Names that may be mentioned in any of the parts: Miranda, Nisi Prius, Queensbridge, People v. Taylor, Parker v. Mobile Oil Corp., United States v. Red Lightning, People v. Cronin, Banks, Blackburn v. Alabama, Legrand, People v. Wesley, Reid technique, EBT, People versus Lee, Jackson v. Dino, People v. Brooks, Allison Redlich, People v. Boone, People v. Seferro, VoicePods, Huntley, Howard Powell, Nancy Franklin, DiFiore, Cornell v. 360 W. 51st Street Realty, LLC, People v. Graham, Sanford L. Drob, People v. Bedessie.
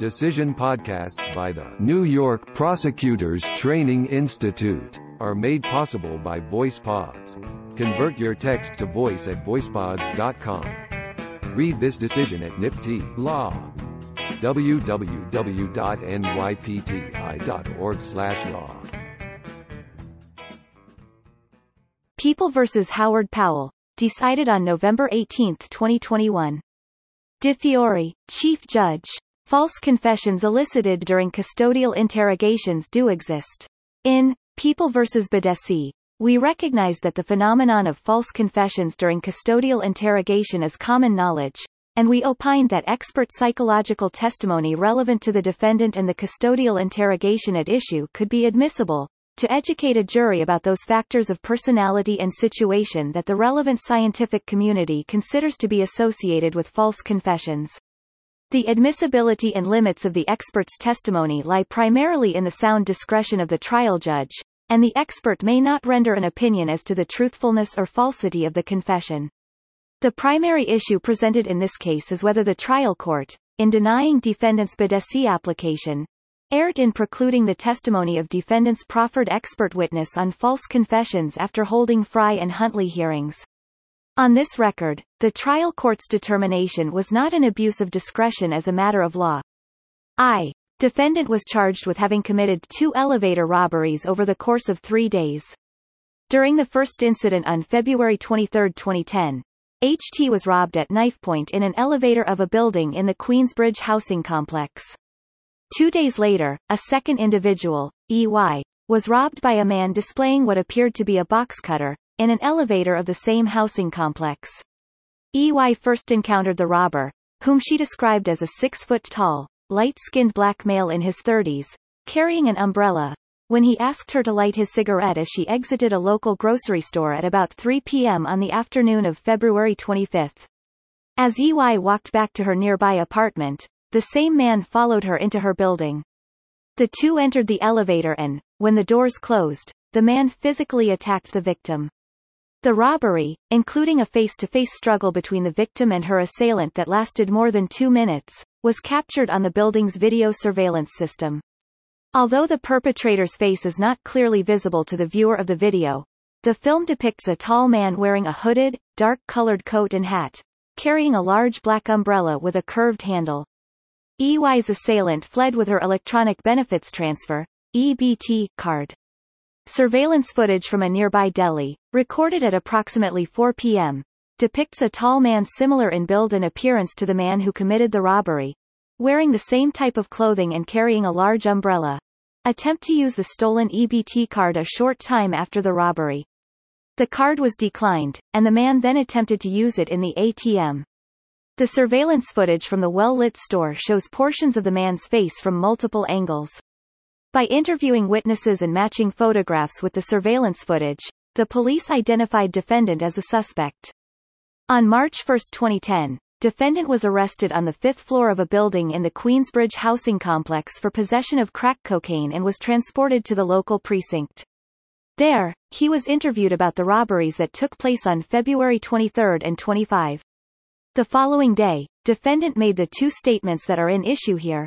Decision podcasts by the New York Prosecutors Training Institute are made possible by VoicePods. Convert your text to voice at voicepods.com. Read this decision at NYPT Law. www.nypti.org/law. People v. Howard Powell, decided on November 18, 2021. DiFiore, Chief Judge. False confessions elicited during custodial interrogations do exist. In People v. Bedessie, we recognize that the phenomenon of false confessions during custodial interrogation is common knowledge, and we opined that expert psychological testimony relevant to the defendant and the custodial interrogation at issue could be admissible, to educate a jury about those factors of personality and situation that the relevant scientific community considers to be associated with false confessions. The admissibility and limits of the expert's testimony lie primarily in the sound discretion of the trial judge, and the expert may not render an opinion as to the truthfulness or falsity of the confession. The primary issue presented in this case is whether the trial court, in denying defendant's Bedessie application, erred in precluding the testimony of defendant's proffered expert witness on false confessions after holding Fry and Huntley hearings. On this record, the trial court's determination was not an abuse of discretion as a matter of law. I. Defendant was charged with having committed 2 elevator robberies over the course of 3 days. During the first incident on February 23, 2010, HT was robbed at knife point in an elevator of a building in the Queensbridge housing complex. 2 days later, a second individual, EY, was robbed by a man displaying what appeared to be a box cutter, in an elevator of the same housing complex. EY first encountered the robber, whom she described as a 6-foot-tall, light-skinned black male in his 30s, carrying an umbrella, when he asked her to light his cigarette as she exited a local grocery store at about 3 p.m. on the afternoon of February 25. As EY walked back to her nearby apartment, the same man followed her into her building. The two entered the elevator and, when the doors closed, the man physically attacked the victim. The robbery, including a face-to-face struggle between the victim and her assailant that lasted more than 2 minutes, was captured on the building's video surveillance system. Although the perpetrator's face is not clearly visible to the viewer of the video, the film depicts a tall man wearing a hooded, dark-colored coat and hat, carrying a large black umbrella with a curved handle. EY's assailant fled with her electronic benefits transfer (EBT) card. Surveillance footage from a nearby deli, recorded at approximately 4 p.m., depicts a tall man similar in build and appearance to the man who committed the robbery, wearing the same type of clothing and carrying a large umbrella, attempt to use the stolen EBT card a short time after the robbery. The card was declined, and the man then attempted to use it in the ATM. The surveillance footage from the well-lit store shows portions of the man's face from multiple angles. By interviewing witnesses and matching photographs with the surveillance footage, the police identified defendant as a suspect. On March 1, 2010, defendant was arrested on the 5th floor of a building in the Queensbridge housing complex for possession of crack cocaine and was transported to the local precinct. There, he was interviewed about the robberies that took place on February 23 and 25. The following day, defendant made the 2 statements that are in issue here.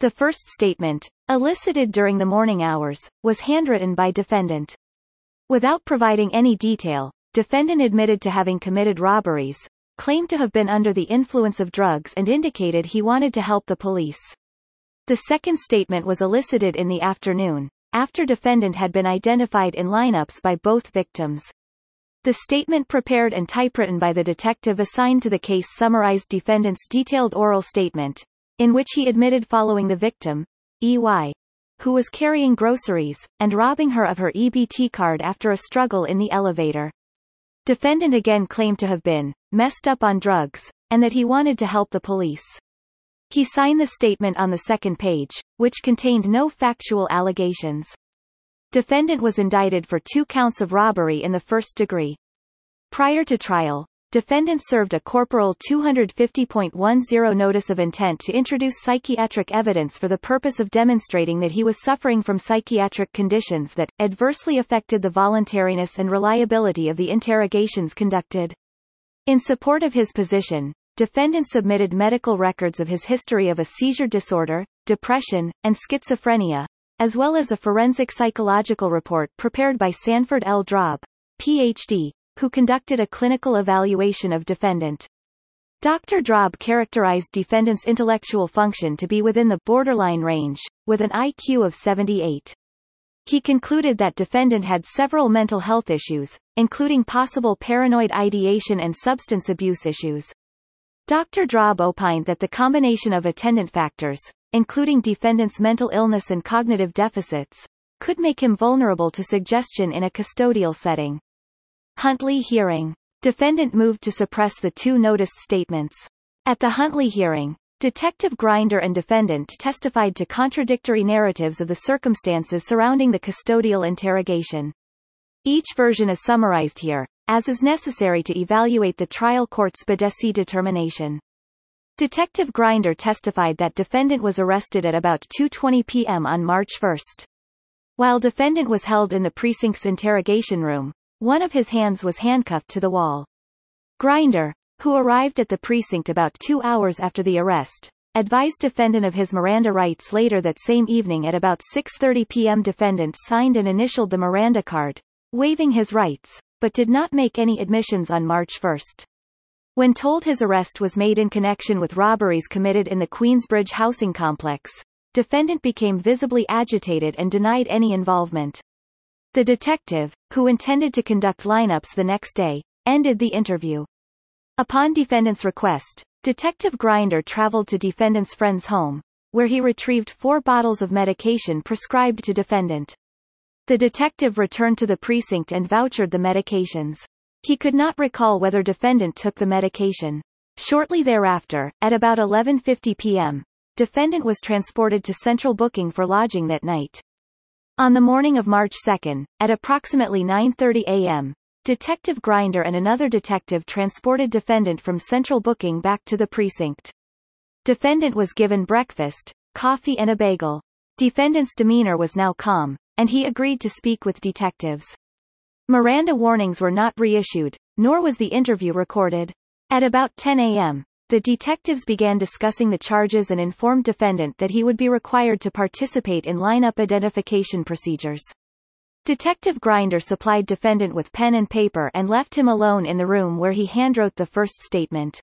The first statement, elicited during the morning hours, was handwritten by defendant. Without providing any detail, defendant admitted to having committed robberies, claimed to have been under the influence of drugs and indicated he wanted to help the police. The second statement was elicited in the afternoon, after defendant had been identified in lineups by both victims. The statement prepared and typewritten by the detective assigned to the case summarized defendant's detailed oral statement, in which he admitted following the victim, EY, who was carrying groceries, and robbing her of her EBT card after a struggle in the elevator. Defendant again claimed to have been messed up on drugs, and that he wanted to help the police. He signed the statement on the second page, which contained no factual allegations. Defendant was indicted for 2 counts of robbery in the first degree. Prior to trial, defendant served a Corporal 250.10 notice of intent to introduce psychiatric evidence for the purpose of demonstrating that he was suffering from psychiatric conditions that adversely affected the voluntariness and reliability of the interrogations conducted. In support of his position, Defendant submitted medical records of his history of a seizure disorder, depression, and schizophrenia, as well as a forensic psychological report prepared by Sanford L. Drob, Ph.D., who conducted a clinical evaluation of defendant. Dr. Drob characterized defendant's intellectual function to be within the borderline range, with an IQ of 78. He concluded that defendant had several mental health issues, including possible paranoid ideation and substance abuse issues. Dr. Drob opined that the combination of attendant factors, including defendant's mental illness and cognitive deficits, could make him vulnerable to suggestion in a custodial setting. Huntley hearing. Defendant moved to suppress the two noticed statements. At the Huntley hearing, Detective Grinder and defendant testified to contradictory narratives of the circumstances surrounding the custodial interrogation. Each version is summarized here, as is necessary to evaluate the trial court's Bedessie determination. Detective Grinder testified that defendant was arrested at about 2:20 p.m. on March 1. While defendant was held in the precinct's interrogation room, one of his hands was handcuffed to the wall. Grinder, who arrived at the precinct about 2 hours after the arrest, advised defendant of his Miranda rights later that same evening at about 6:30 p.m. Defendant signed and initialed the Miranda card, waiving his rights, but did not make any admissions on March 1. When told his arrest was made in connection with robberies committed in the Queensbridge housing complex, defendant became visibly agitated and denied any involvement. The detective, who intended to conduct lineups the next day, ended the interview. Upon defendant's request, Detective Grinder traveled to defendant's friend's home, where he retrieved 4 bottles of medication prescribed to defendant. The detective returned to the precinct and vouchered the medications. He could not recall whether defendant took the medication. Shortly thereafter, at about 11:50 p.m., defendant was transported to central booking for lodging that night. On the morning of March 2, at approximately 9:30 a.m., Detective Grinder and another detective transported defendant from central booking back to the precinct. Defendant was given breakfast, coffee and a bagel. Defendant's demeanor was now calm, and he agreed to speak with detectives. Miranda warnings were not reissued, nor was the interview recorded. At about 10 a.m., the detectives began discussing the charges and informed defendant that he would be required to participate in lineup identification procedures. Detective Grinder supplied defendant with pen and paper and left him alone in the room where he handwrote the first statement.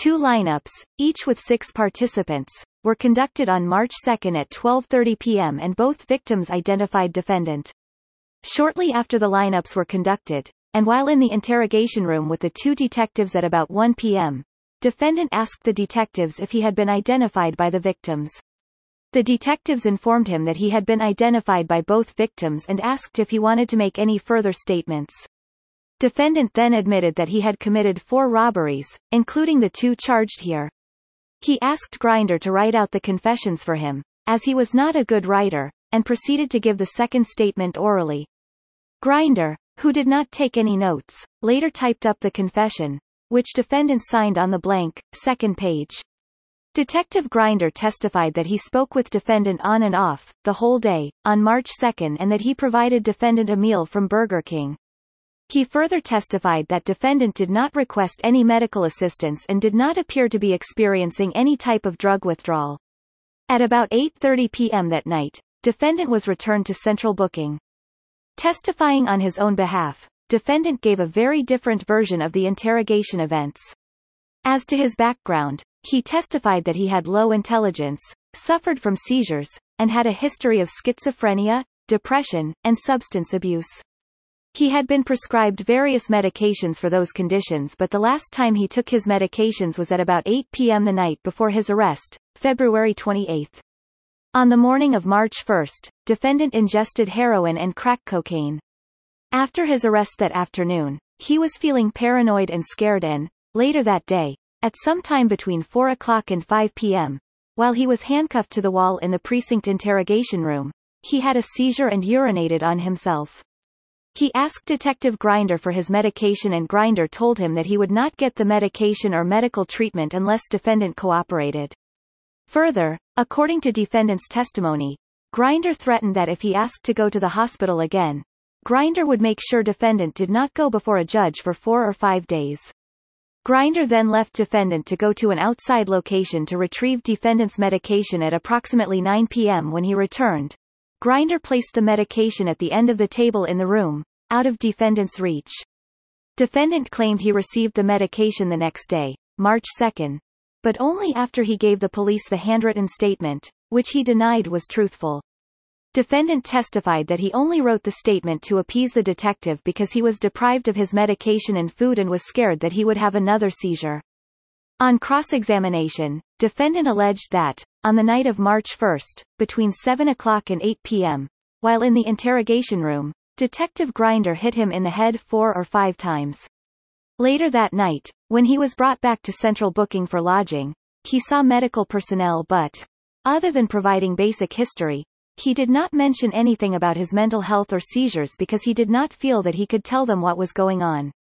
2 lineups, each with 6 participants, were conducted on March 2 at 12:30 p.m. and both victims identified defendant. Shortly after the lineups were conducted, and while in the interrogation room with the 2 detectives at about 1 p.m., defendant asked the detectives if he had been identified by the victims. The detectives informed him that he had been identified by both victims and asked if he wanted to make any further statements. Defendant then admitted that he had committed 4 robberies, including the 2 charged here. He asked Grinder to write out the confessions for him, as he was not a good writer, and proceeded to give the second statement orally. Grinder, who did not take any notes, later typed up the confession, which defendant signed on the blank, second page. Detective Grinder testified that he spoke with defendant on and off, the whole day, on March 2 and that he provided defendant a meal from Burger King. He further testified that defendant did not request any medical assistance and did not appear to be experiencing any type of drug withdrawal. At about 8:30 p.m. that night, defendant was returned to central booking. Testifying on his own behalf, defendant gave a very different version of the interrogation events. As to his background, he testified that he had low intelligence, suffered from seizures, and had a history of schizophrenia, depression, and substance abuse. He had been prescribed various medications for those conditions, but the last time he took his medications was at about 8 p.m. the night before his arrest, February 28. On the morning of March 1, defendant ingested heroin and crack cocaine. After his arrest that afternoon, he was feeling paranoid and scared and, later that day, at some time between 4 o'clock and 5 p.m., while he was handcuffed to the wall in the precinct interrogation room, he had a seizure and urinated on himself. He asked Detective Grinder for his medication and Grinder told him that he would not get the medication or medical treatment unless defendant cooperated. Further, according to defendant's testimony, Grinder threatened that if he asked to go to the hospital again, Grinder would make sure defendant did not go before a judge for 4 or 5 days. Grinder then left defendant to go to an outside location to retrieve defendant's medication at approximately 9 p.m. When he returned, Grinder placed the medication at the end of the table in the room, out of defendant's reach. Defendant claimed he received the medication the next day, March 2, but only after he gave the police the handwritten statement, which he denied was truthful. Defendant testified that he only wrote the statement to appease the detective because he was deprived of his medication and food and was scared that he would have another seizure. On cross-examination, defendant alleged that, on the night of March 1, between 7 o'clock and 8 p.m., while in the interrogation room, Detective Grinder hit him in the head 4 or 5 times. Later that night, when he was brought back to central booking for lodging, he saw medical personnel but, other than providing basic history, he did not mention anything about his mental health or seizures because he did not feel that he could tell them what was going on.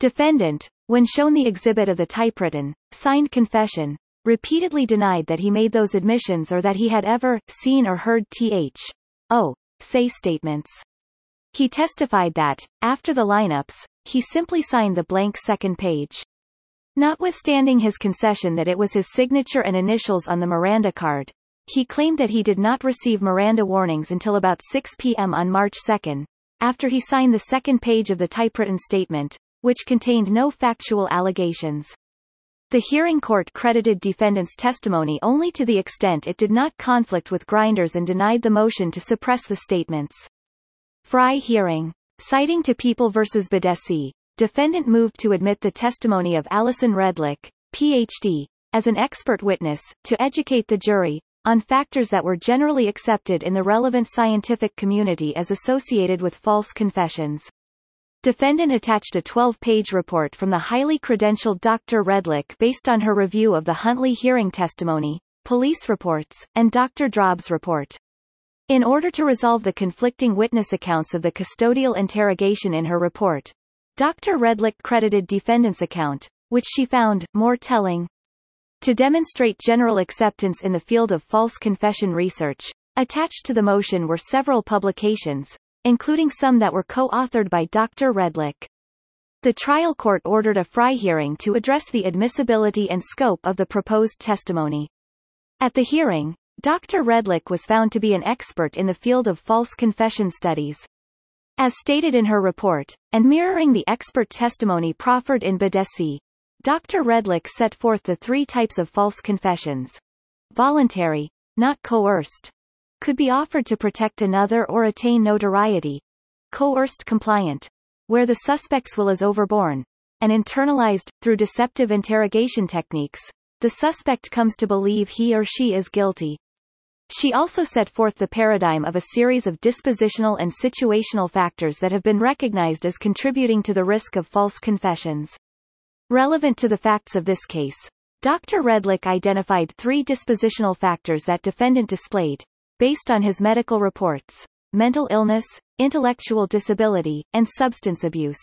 Defendant, when shown the exhibit of the typewritten, signed confession, repeatedly denied that he made those admissions or that he had ever seen or heard T.H.O. say statements. He testified that, after the lineups, he simply signed the blank second page. Notwithstanding his concession that it was his signature and initials on the Miranda card, he claimed that he did not receive Miranda warnings until about 6 p.m. on March 2, after he signed the second page of the typewritten statement, which contained no factual allegations. The hearing court credited defendant's testimony only to the extent it did not conflict with Grinder's and denied the motion to suppress the statements. Fry hearing. Citing to People v. Bedessie, defendant moved to admit the testimony of Allison Redlich, Ph.D., as an expert witness, to educate the jury on factors that were generally accepted in the relevant scientific community as associated with false confessions. Defendant attached a 12-page report from the highly credentialed Dr. Redlich based on her review of the Huntley hearing testimony, police reports, and Dr. Drob's report. In order to resolve the conflicting witness accounts of the custodial interrogation in her report, Dr. Redlich credited defendant's account, which she found more telling. To demonstrate general acceptance in the field of false confession research, attached to the motion were several publications, including some that were co-authored by Dr. Redlich. The trial court ordered a Fry hearing to address the admissibility and scope of the proposed testimony. At the hearing, Dr. Redlich was found to be an expert in the field of false confession studies. As stated in her report, and mirroring the expert testimony proffered in Bedessie, Dr. Redlich set forth the 3 types of false confessions. Voluntary, not coerced. Could be offered to protect another or attain notoriety. Coerced compliant, where the suspect's will is overborne. And internalized, through deceptive interrogation techniques, the suspect comes to believe he or she is guilty. She also set forth the paradigm of a series of dispositional and situational factors that have been recognized as contributing to the risk of false confessions. Relevant to the facts of this case, Dr. Redlich identified 3 dispositional factors that defendant displayed, based on his medical reports: mental illness, intellectual disability, and substance abuse.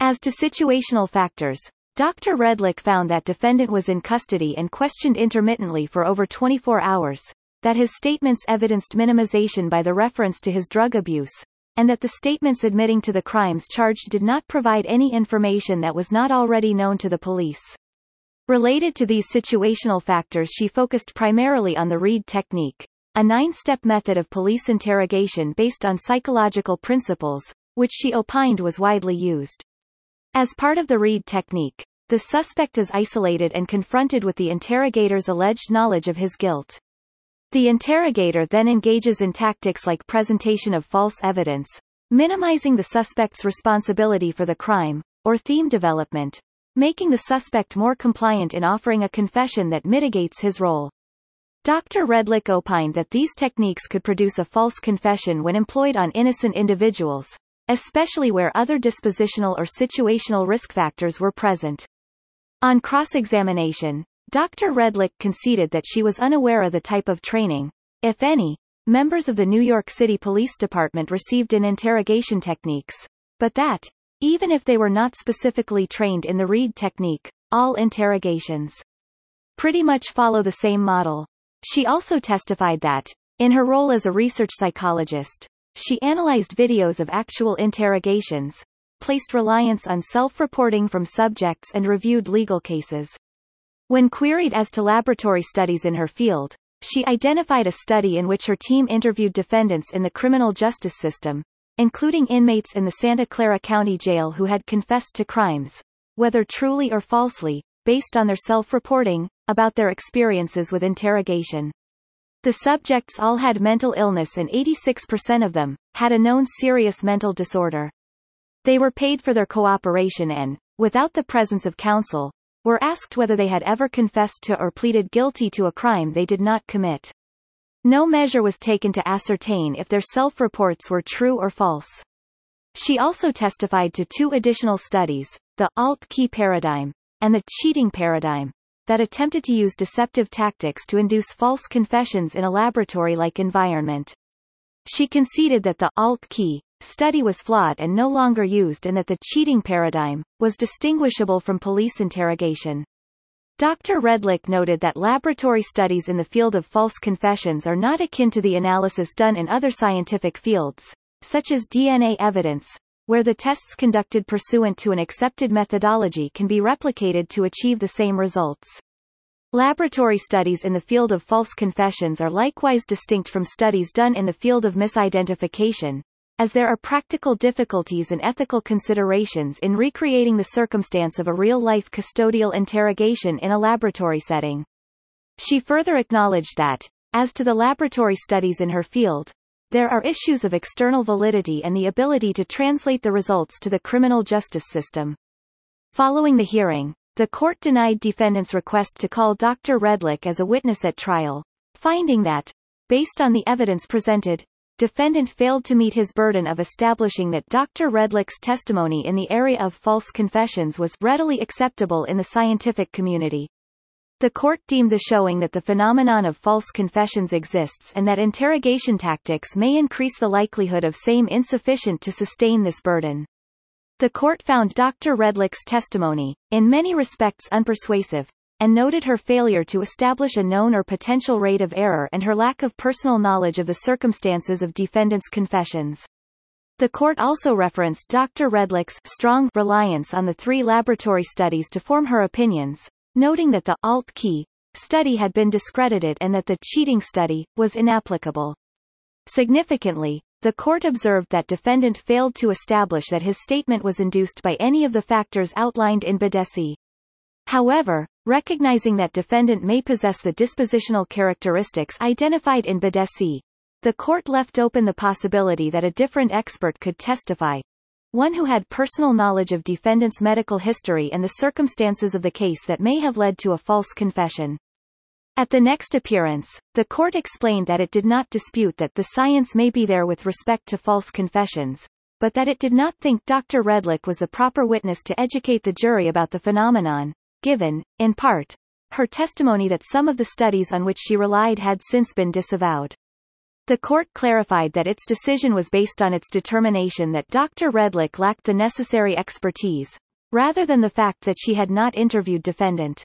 As to situational factors, Dr. Redlich found that defendant was in custody and questioned intermittently for over 24 hours, that his statements evidenced minimization by the reference to his drug abuse, and that the statements admitting to the crimes charged did not provide any information that was not already known to the police. Related to these situational factors, she focused primarily on the Reid technique, a 9-step method of police interrogation based on psychological principles, which she opined was widely used. As part of the Reid technique, the suspect is isolated and confronted with the interrogator's alleged knowledge of his guilt. The interrogator then engages in tactics like presentation of false evidence, minimizing the suspect's responsibility for the crime, or theme development, making the suspect more compliant in offering a confession that mitigates his role. Dr. Redlich opined that these techniques could produce a false confession when employed on innocent individuals, especially where other dispositional or situational risk factors were present. On cross-examination, Dr. Redlich conceded that she was unaware of the type of training, if any, members of the New York City Police Department received in interrogation techniques, but that, even if they were not specifically trained in the Reid technique, all interrogations pretty much follow the same model. She also testified that, in her role as a research psychologist, she analyzed videos of actual interrogations, placed reliance on self-reporting from subjects and reviewed legal cases. When queried as to laboratory studies in her field, she identified a study in which her team interviewed defendants in the criminal justice system, including inmates in the Santa Clara County Jail who had confessed to crimes, whether truly or falsely, based on their self-reporting, about their experiences with interrogation. The subjects all had mental illness and 86% of them had a known serious mental disorder. They were paid for their cooperation and, without the presence of counsel, were asked whether they had ever confessed to or pleaded guilty to a crime they did not commit. No measure was taken to ascertain if their self-reports were true or false. She also testified to two additional studies, the alt-key paradigm and the cheating paradigm, that attempted to use deceptive tactics to induce false confessions in a laboratory-like environment. She conceded that the alt-key study was flawed and no longer used, and that the cheating paradigm was distinguishable from police interrogation. Dr. Redlich noted that laboratory studies in the field of false confessions are not akin to the analysis done in other scientific fields, such as DNA evidence, where the tests conducted pursuant to an accepted methodology can be replicated to achieve the same results. Laboratory studies in the field of false confessions are likewise distinct from studies done in the field of misidentification, as there are practical difficulties and ethical considerations in recreating the circumstance of a real-life custodial interrogation in a laboratory setting. She further acknowledged that, as to the laboratory studies in her field, there are issues of external validity and the ability to translate the results to the criminal justice system. Following the hearing, the court denied defendants' request to call Dr. Redlich as a witness at trial, finding that, based on the evidence presented, defendant failed to meet his burden of establishing that Dr. Redlich's testimony in the area of false confessions was readily acceptable in the scientific community. The court deemed the showing that the phenomenon of false confessions exists and that interrogation tactics may increase the likelihood of same insufficient to sustain this burden. The court found Dr. Redlich's testimony, in many respects, unpersuasive, and noted her failure to establish a known or potential rate of error and her lack of personal knowledge of the circumstances of defendants' confessions. The court also referenced Dr. Redlich's strong reliance on the three laboratory studies to form her opinions, noting that the alt-key study had been discredited and that the cheating study was inapplicable. Significantly, the court observed that defendant failed to establish that his statement was induced by any of the factors outlined in Bedessie. However, recognizing that defendant may possess the dispositional characteristics identified in Bedessie, the court left open the possibility that a different expert could testify, one who had personal knowledge of defendant's medical history and the circumstances of the case that may have led to a false confession. At the next appearance, the court explained that it did not dispute that the science may be there with respect to false confessions, but that it did not think Dr. Redlich was the proper witness to educate the jury about the phenomenon, given, in part, her testimony that some of the studies on which she relied had since been disavowed. The court clarified that its decision was based on its determination that Dr. Redlich lacked the necessary expertise, rather than the fact that she had not interviewed defendant.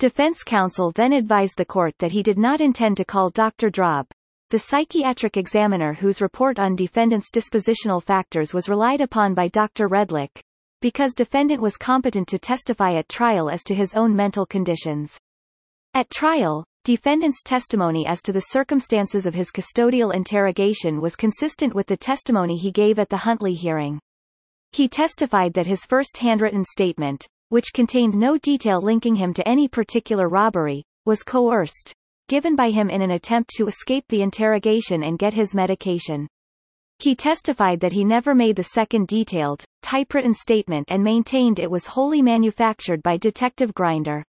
Defense counsel then advised the court that he did not intend to call Dr. Drob, the psychiatric examiner whose report on defendant's dispositional factors was relied upon by Dr. Redlich, because defendant was competent to testify at trial as to his own mental conditions. At trial, defendant's testimony as to the circumstances of his custodial interrogation was consistent with the testimony he gave at the Huntley hearing. He testified that his first handwritten statement, which contained no detail linking him to any particular robbery, was coerced, given by him in an attempt to escape the interrogation and get his medication. He testified that he never made the second detailed, typewritten statement and maintained it was wholly manufactured by Detective Grinder.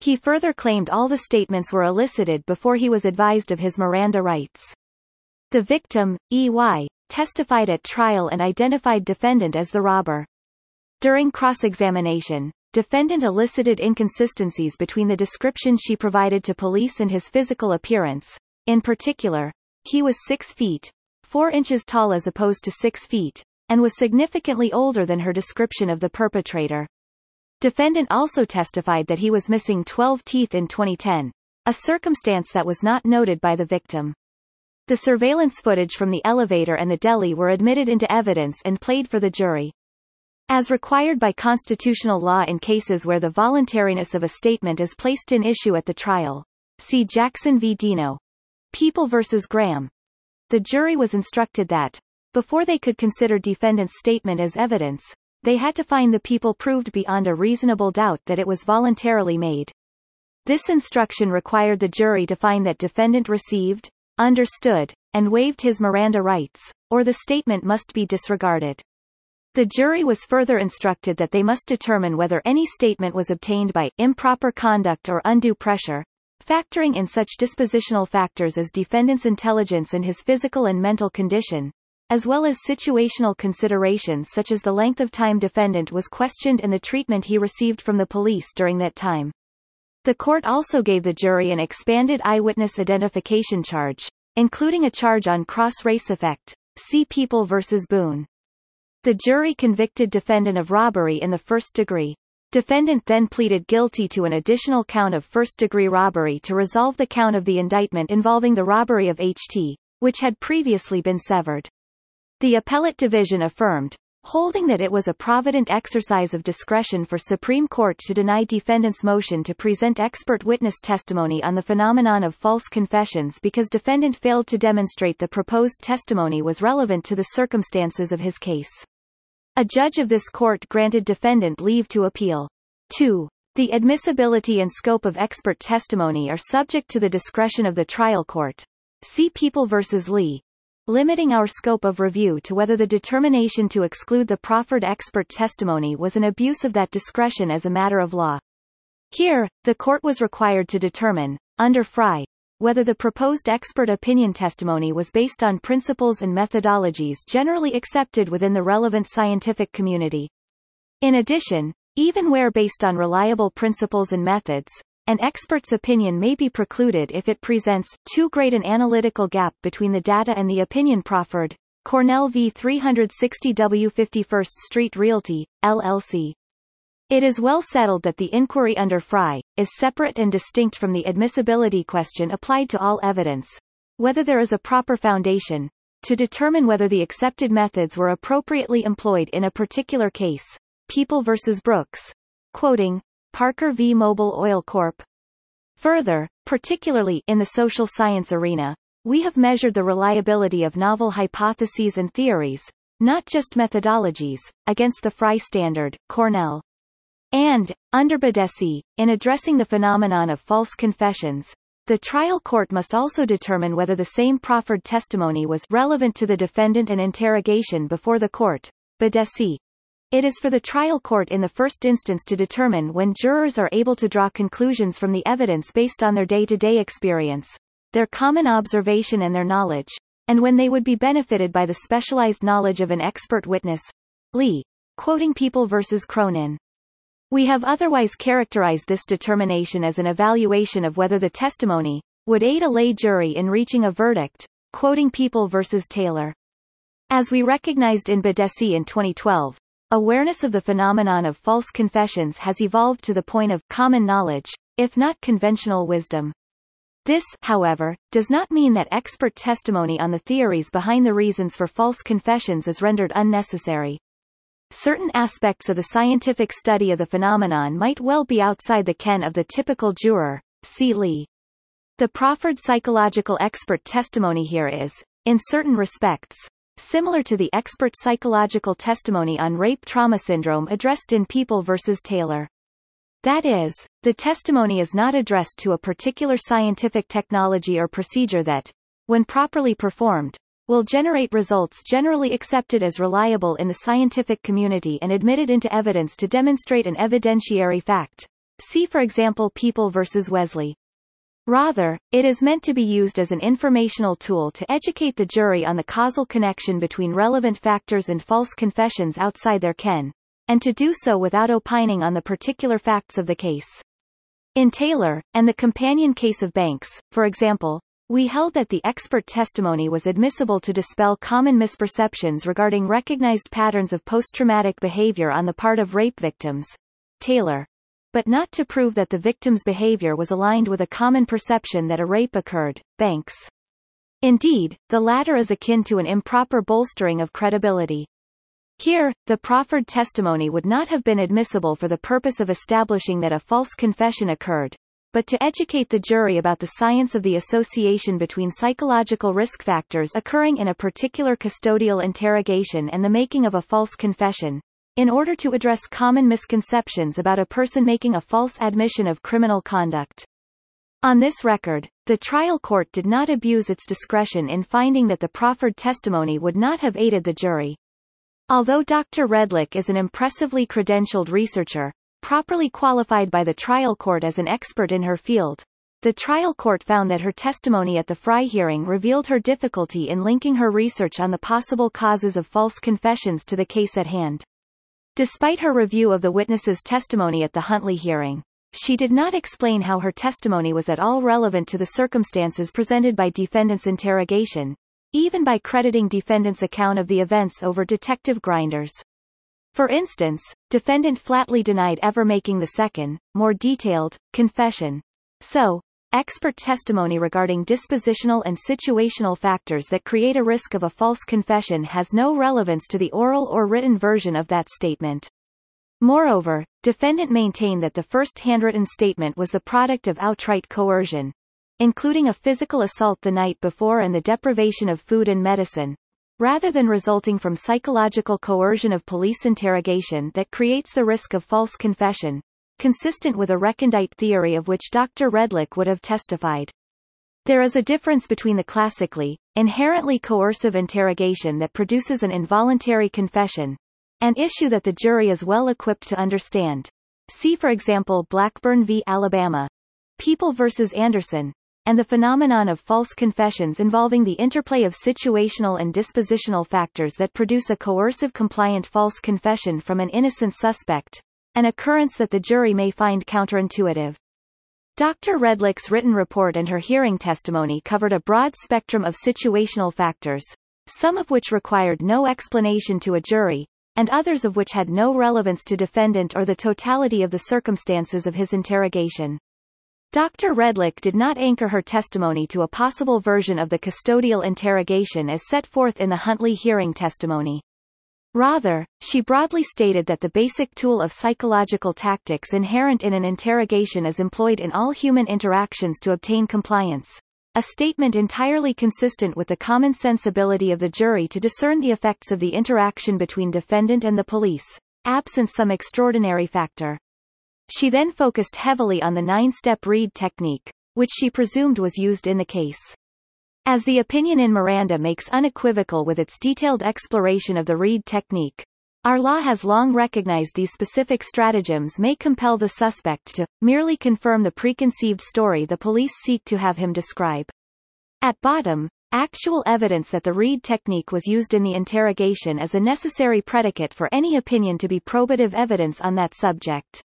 He further claimed all the statements were elicited before he was advised of his Miranda rights. The victim, E.Y., testified at trial and identified defendant as the robber. During cross-examination, defendant elicited inconsistencies between the description she provided to police and his physical appearance. In particular, he was 6 feet 4 inches tall as opposed to 6 feet, and was significantly older than her description of the perpetrator. Defendant also testified that he was missing 12 teeth in 2010, a circumstance that was not noted by the victim. The surveillance footage from the elevator and the deli were admitted into evidence and played for the jury. as required by constitutional law in cases where the voluntariness of a statement is placed in issue at the trial. See Jackson v. Dino. People v. Graham. The jury was instructed that, before they could consider defendant's statement as evidence, they had to find the people proved beyond a reasonable doubt that it was voluntarily made. This instruction required the jury to find that defendant received, understood, and waived his Miranda rights, or the statement must be disregarded. The jury was further instructed that they must determine whether any statement was obtained by improper conduct or undue pressure, factoring in such dispositional factors as defendant's intelligence and his physical and mental condition, as well as situational considerations such as the length of time defendant was questioned and the treatment he received from the police during that time. The court also gave the jury an expanded eyewitness identification charge, including a charge on cross-race effect. See People v. Boone. The jury convicted defendant of robbery in the first degree. Defendant then pleaded guilty to an additional count of first-degree robbery to resolve the count of the indictment involving the robbery of H.T., which had previously been severed. The appellate division affirmed, holding that it was a provident exercise of discretion for Supreme Court to deny defendant's motion to present expert witness testimony on the phenomenon of false confessions because defendant failed to demonstrate the proposed testimony was relevant to the circumstances of his case. A judge of this court granted defendant leave to appeal. 2. The admissibility and scope of expert testimony are subject to the discretion of the trial court. See People v. Lee. Limiting our scope of review to whether the determination to exclude the proffered expert testimony was an abuse of that discretion as a matter of law. Here, the court was required to determine, under Fry, whether the proposed expert opinion testimony was based on principles and methodologies generally accepted within the relevant scientific community. In addition, even where based on reliable principles and methods, an expert's opinion may be precluded if it presents too great an analytical gap between the data and the opinion proffered. Cornell v. 360 W. 51st Street Realty, LLC. It is well settled that the inquiry under Fry is separate and distinct from the admissibility question applied to all evidence, whether there is a proper foundation to determine whether the accepted methods were appropriately employed in a particular case. People v. Brooks. Quoting Parker v. Mobile Oil Corp. Further, particularly in the social science arena, we have measured the reliability of novel hypotheses and theories, not just methodologies, against the Fry standard. Cornell. And, under Bedessie, in addressing the phenomenon of false confessions, the trial court must also determine whether the same proffered testimony was relevant to the defendant and interrogation before the court. Bedessie. It is for the trial court in the first instance to determine when jurors are able to draw conclusions from the evidence based on their day-to-day experience, their common observation and their knowledge, and when they would be benefited by the specialized knowledge of an expert witness. Lee. Quoting People v. Cronin. We have otherwise characterized this determination as an evaluation of whether the testimony would aid a lay jury in reaching a verdict. Quoting People v. Taylor. As we recognized in Bedessie in 2012, awareness of the phenomenon of false confessions has evolved to the point of common knowledge, if not conventional wisdom. This, however, does not mean that expert testimony on the theories behind the reasons for false confessions is rendered unnecessary. Certain aspects of the scientific study of the phenomenon might well be outside the ken of the typical juror. See Lee. The proffered psychological expert testimony here is, in certain respects, similar to the expert psychological testimony on rape trauma syndrome addressed in People v. Taylor. That is, the testimony is not addressed to a particular scientific technology or procedure that, when properly performed, will generate results generally accepted as reliable in the scientific community and admitted into evidence to demonstrate an evidentiary fact. See, for example, People v. Wesley. Rather, it is meant to be used as an informational tool to educate the jury on the causal connection between relevant factors and false confessions outside their ken, and to do so without opining on the particular facts of the case. In Taylor, and the companion case of Banks, for example, we held that the expert testimony was admissible to dispel common misperceptions regarding recognized patterns of post-traumatic behavior on the part of rape victims. Taylor. But not to prove that the victim's behavior was aligned with a common perception that a rape occurred. Banks. Indeed, the latter is akin to an improper bolstering of credibility. Here, the proffered testimony would not have been admissible for the purpose of establishing that a false confession occurred, but to educate the jury about the science of the association between psychological risk factors occurring in a particular custodial interrogation and the making of a false confession, in order to address common misconceptions about a person making a false admission of criminal conduct. On this record, the trial court did not abuse its discretion in finding that the proffered testimony would not have aided the jury. Although Dr. Redlich is an impressively credentialed researcher, properly qualified by the trial court as an expert in her field, the trial court found that her testimony at the Fry hearing revealed her difficulty in linking her research on the possible causes of false confessions to the case at hand. Despite her review of the witness's testimony at the Huntley hearing, she did not explain how her testimony was at all relevant to the circumstances presented by defendant's interrogation, even by crediting defendant's account of the events over Detective Grinder's. For instance, defendant flatly denied ever making the second, more detailed, confession. So, expert testimony regarding dispositional and situational factors that create a risk of a false confession has no relevance to the oral or written version of that statement. Moreover, defendant maintained that the first handwritten statement was the product of outright coercion, including a physical assault the night before and the deprivation of food and medicine, rather than resulting from psychological coercion of police interrogation that creates the risk of false confession, consistent with a recondite theory of which Dr. Redlich would have testified. There is a difference between the classically, inherently coercive interrogation that produces an involuntary confession, an issue that the jury is well equipped to understand. See for example Blackburn v. Alabama, People versus Anderson, and the phenomenon of false confessions involving the interplay of situational and dispositional factors that produce a coercive compliant false confession from an innocent suspect, an occurrence that the jury may find counterintuitive. Dr. Redlich's written report and her hearing testimony covered a broad spectrum of situational factors, some of which required no explanation to a jury, and others of which had no relevance to defendant or the totality of the circumstances of his interrogation. Dr. Redlich did not anchor her testimony to a possible version of the custodial interrogation as set forth in the Huntley hearing testimony. Rather, she broadly stated that the basic tool of psychological tactics inherent in an interrogation is employed in all human interactions to obtain compliance, a statement entirely consistent with the common sensibility of the jury to discern the effects of the interaction between defendant and the police, absent some extraordinary factor. She then focused heavily on the 9-step Reid technique, which she presumed was used in the case. As the opinion in Miranda makes unequivocal with its detailed exploration of the Reid technique, our law has long recognized these specific stratagems may compel the suspect to merely confirm the preconceived story the police seek to have him describe. At bottom, actual evidence that the Reid technique was used in the interrogation is a necessary predicate for any opinion to be probative evidence on that subject.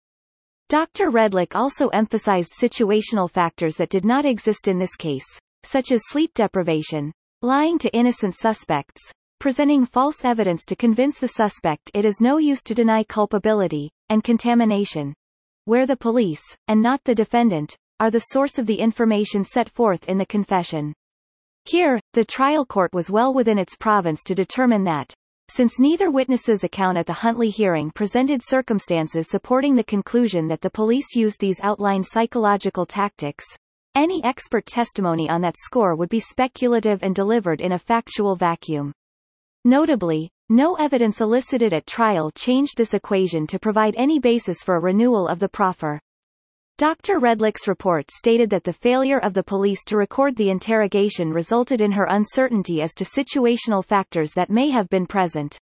Dr. Redlich also emphasized situational factors that did not exist in this case, such as sleep deprivation, lying to innocent suspects, presenting false evidence to convince the suspect it is no use to deny culpability, and contamination, where the police, and not the defendant, are the source of the information set forth in the confession. Here, the trial court was well within its province to determine that, since neither witness's account at the Huntley hearing presented circumstances supporting the conclusion that the police used these outlined psychological tactics, any expert testimony on that score would be speculative and delivered in a factual vacuum. Notably, no evidence elicited at trial changed this equation to provide any basis for a renewal of the proffer. Dr. Redlich's report stated that the failure of the police to record the interrogation resulted in her uncertainty as to situational factors that may have been present.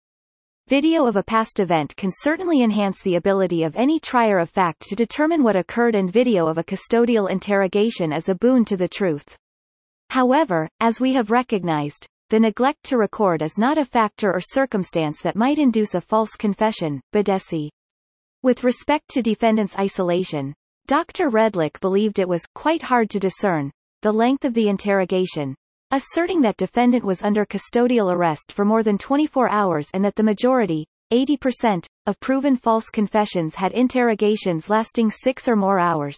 Video of a past event can certainly enhance the ability of any trier of fact to determine what occurred, and video of a custodial interrogation is a boon to the truth. However, as we have recognized, the neglect to record is not a factor or circumstance that might induce a false confession. Bedessie. With respect to defendant's isolation, Dr. Redlich believed it was quite hard to discern the length of the interrogation, asserting that defendant was under custodial arrest for more than 24 hours and that the majority, 80%, of proven false confessions had interrogations lasting 6 or more hours.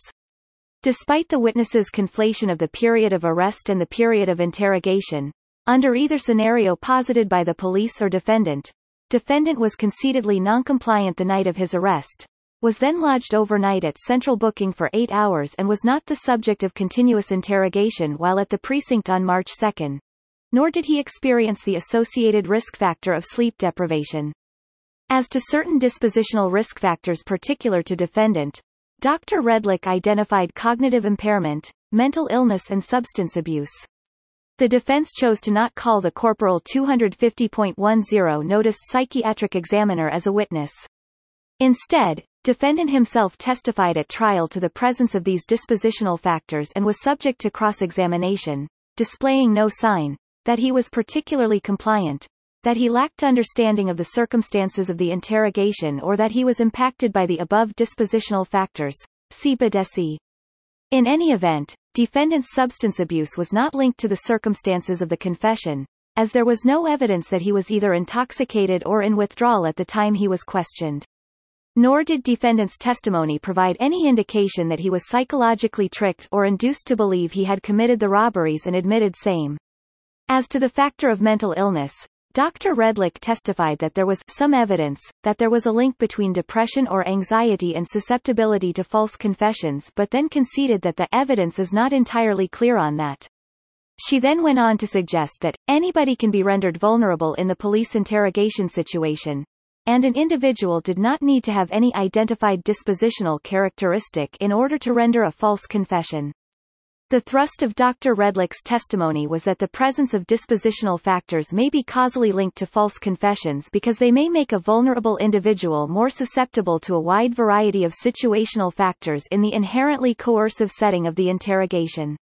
Despite the witness's conflation of the period of arrest and the period of interrogation, under either scenario posited by the police or defendant, Defendant was concededly noncompliant the night of his arrest, was then lodged overnight at Central Booking for 8 hours and was not the subject of continuous interrogation while at the precinct on March 2, nor did he experience the associated risk factor of sleep deprivation. As to certain dispositional risk factors particular to defendant, Dr. Redlich identified cognitive impairment, mental illness and substance abuse. The defense chose to not call the Corporal 250.10 noticed psychiatric examiner as a witness. Instead, defendant himself testified at trial to the presence of these dispositional factors and was subject to cross-examination, displaying no sign that he was particularly compliant, that he lacked understanding of the circumstances of the interrogation or that he was impacted by the above dispositional factors, see Bedessie. In any event, defendant's substance abuse was not linked to the circumstances of the confession, as there was no evidence that he was either intoxicated or in withdrawal at the time he was questioned. Nor did defendant's testimony provide any indication that he was psychologically tricked or induced to believe he had committed the robberies and admitted same. As to the factor of mental illness, Dr. Redlich testified that there was some evidence that there was a link between depression or anxiety and susceptibility to false confessions, but then conceded that the evidence is not entirely clear on that. She then went on to suggest that anybody can be rendered vulnerable in the police interrogation situation, and an individual did not need to have any identified dispositional characteristic in order to render a false confession. The thrust of Dr. Redlich's testimony was that the presence of dispositional factors may be causally linked to false confessions because they may make a vulnerable individual more susceptible to a wide variety of situational factors in the inherently coercive setting of the interrogation.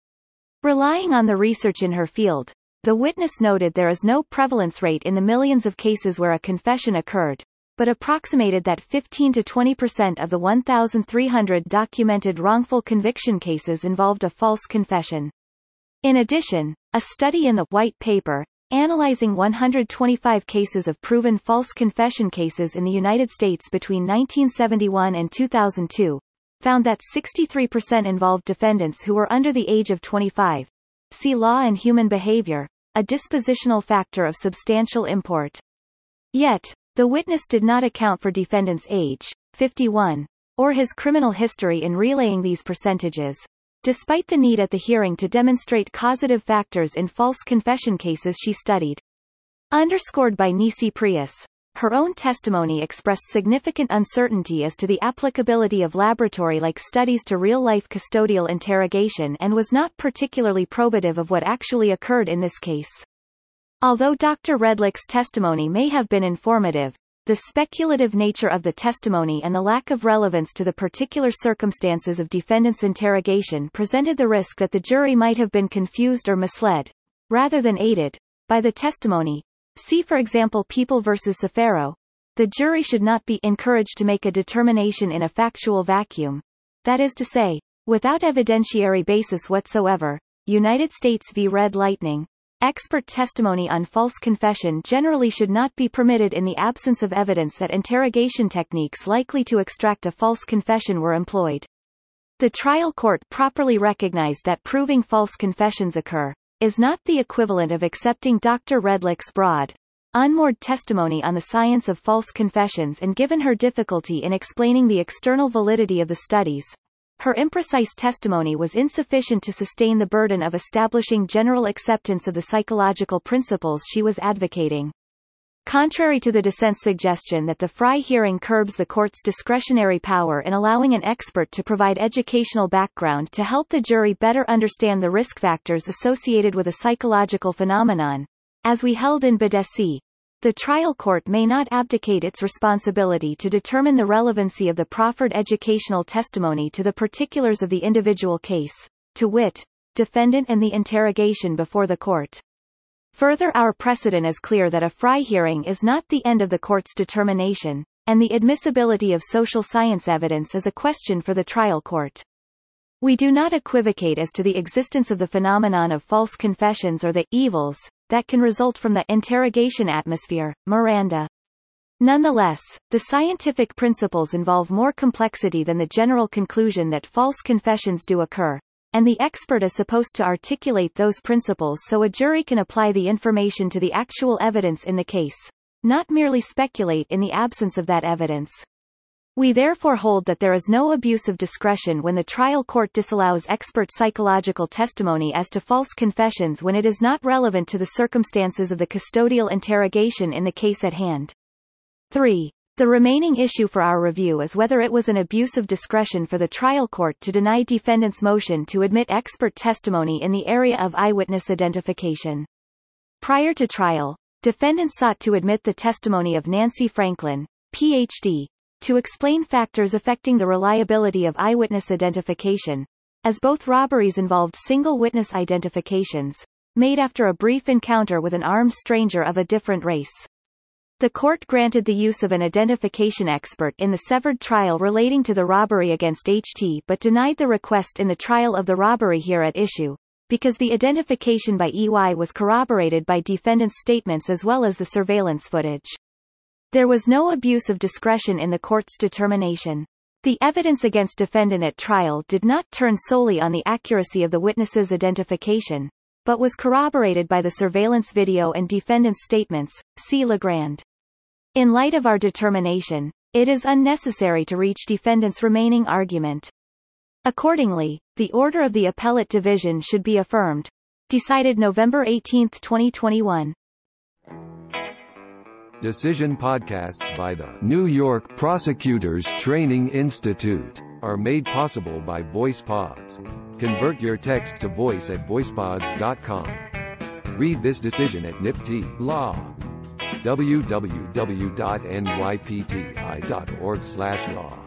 Relying on the research in her field, the witness noted there is no prevalence rate in the millions of cases where a confession occurred, but approximated that 15% to 20% of the 1,300 documented wrongful conviction cases involved a false confession. In addition, a study in the White Paper, analyzing 125 cases of proven false confession cases in the United States between 1971 and 2002, found that 63% involved defendants who were under the age of 25. See Law and Human Behavior, a dispositional factor of substantial import. Yet, the witness did not account for defendant's age, 51, or his criminal history in relaying these percentages, despite the need at the hearing to demonstrate causative factors in false confession cases she studied. Underscored by Nisi Prius, her own testimony expressed significant uncertainty as to the applicability of laboratory-like studies to real-life custodial interrogation and was not particularly probative of what actually occurred in this case. Although Dr. Redlich's testimony may have been informative, the speculative nature of the testimony and the lack of relevance to the particular circumstances of defendant's interrogation presented the risk that the jury might have been confused or misled, rather than aided, by the testimony. See for example People v. Seferro. The jury should not be encouraged to make a determination in a factual vacuum, that is to say, without evidentiary basis whatsoever, United States v. Red Lightning. Expert testimony on false confession generally should not be permitted in the absence of evidence that interrogation techniques likely to extract a false confession were employed. The trial court properly recognized that proving false confessions occur is not the equivalent of accepting Dr. Redlich's broad, unmoored testimony on the science of false confessions, and given her difficulty in explaining the external validity of the studies, her imprecise testimony was insufficient to sustain the burden of establishing general acceptance of the psychological principles she was advocating. Contrary to the dissent's suggestion that the Fry hearing curbs the court's discretionary power in allowing an expert to provide educational background to help the jury better understand the risk factors associated with a psychological phenomenon, as we held in Bedessie, the trial court may not abdicate its responsibility to determine the relevancy of the proffered educational testimony to the particulars of the individual case, to wit, defendant and the interrogation before the court. Further, our precedent is clear that a Fry hearing is not the end of the court's determination, and the admissibility of social science evidence is a question for the trial court. We do not equivocate as to the existence of the phenomenon of false confessions or the evils that can result from the interrogation atmosphere, Miranda. Nonetheless, the scientific principles involve more complexity than the general conclusion that false confessions do occur, and the expert is supposed to articulate those principles so a jury can apply the information to the actual evidence in the case, not merely speculate in the absence of that evidence. We therefore hold that there is no abuse of discretion when the trial court disallows expert psychological testimony as to false confessions when it is not relevant to the circumstances of the custodial interrogation in the case at hand. 3. The remaining issue for our review is whether it was an abuse of discretion for the trial court to deny defendants' motion to admit expert testimony in the area of eyewitness identification. Prior to trial, defendants sought to admit the testimony of Nancy Franklin, Ph.D., to explain factors affecting the reliability of eyewitness identification, as both robberies involved single witness identifications, made after a brief encounter with an armed stranger of a different race. The court granted the use of an identification expert in the severed trial relating to the robbery against HT but denied the request in the trial of the robbery here at issue, because the identification by EY was corroborated by defendants' statements as well as the surveillance footage. There was no abuse of discretion in the court's determination. The evidence against defendant at trial did not turn solely on the accuracy of the witness's identification, but was corroborated by the surveillance video and defendant's statements, see Legrand. In light of our determination, it is unnecessary to reach defendant's remaining argument. Accordingly, the order of the Appellate Division should be affirmed. Decided November 18, 2021. Decision podcasts by the New York Prosecutors Training Institute are made possible by VoicePods. Convert your text to voice at voicepods.com. Read this decision at NYPT Law. www.nypti.org/law.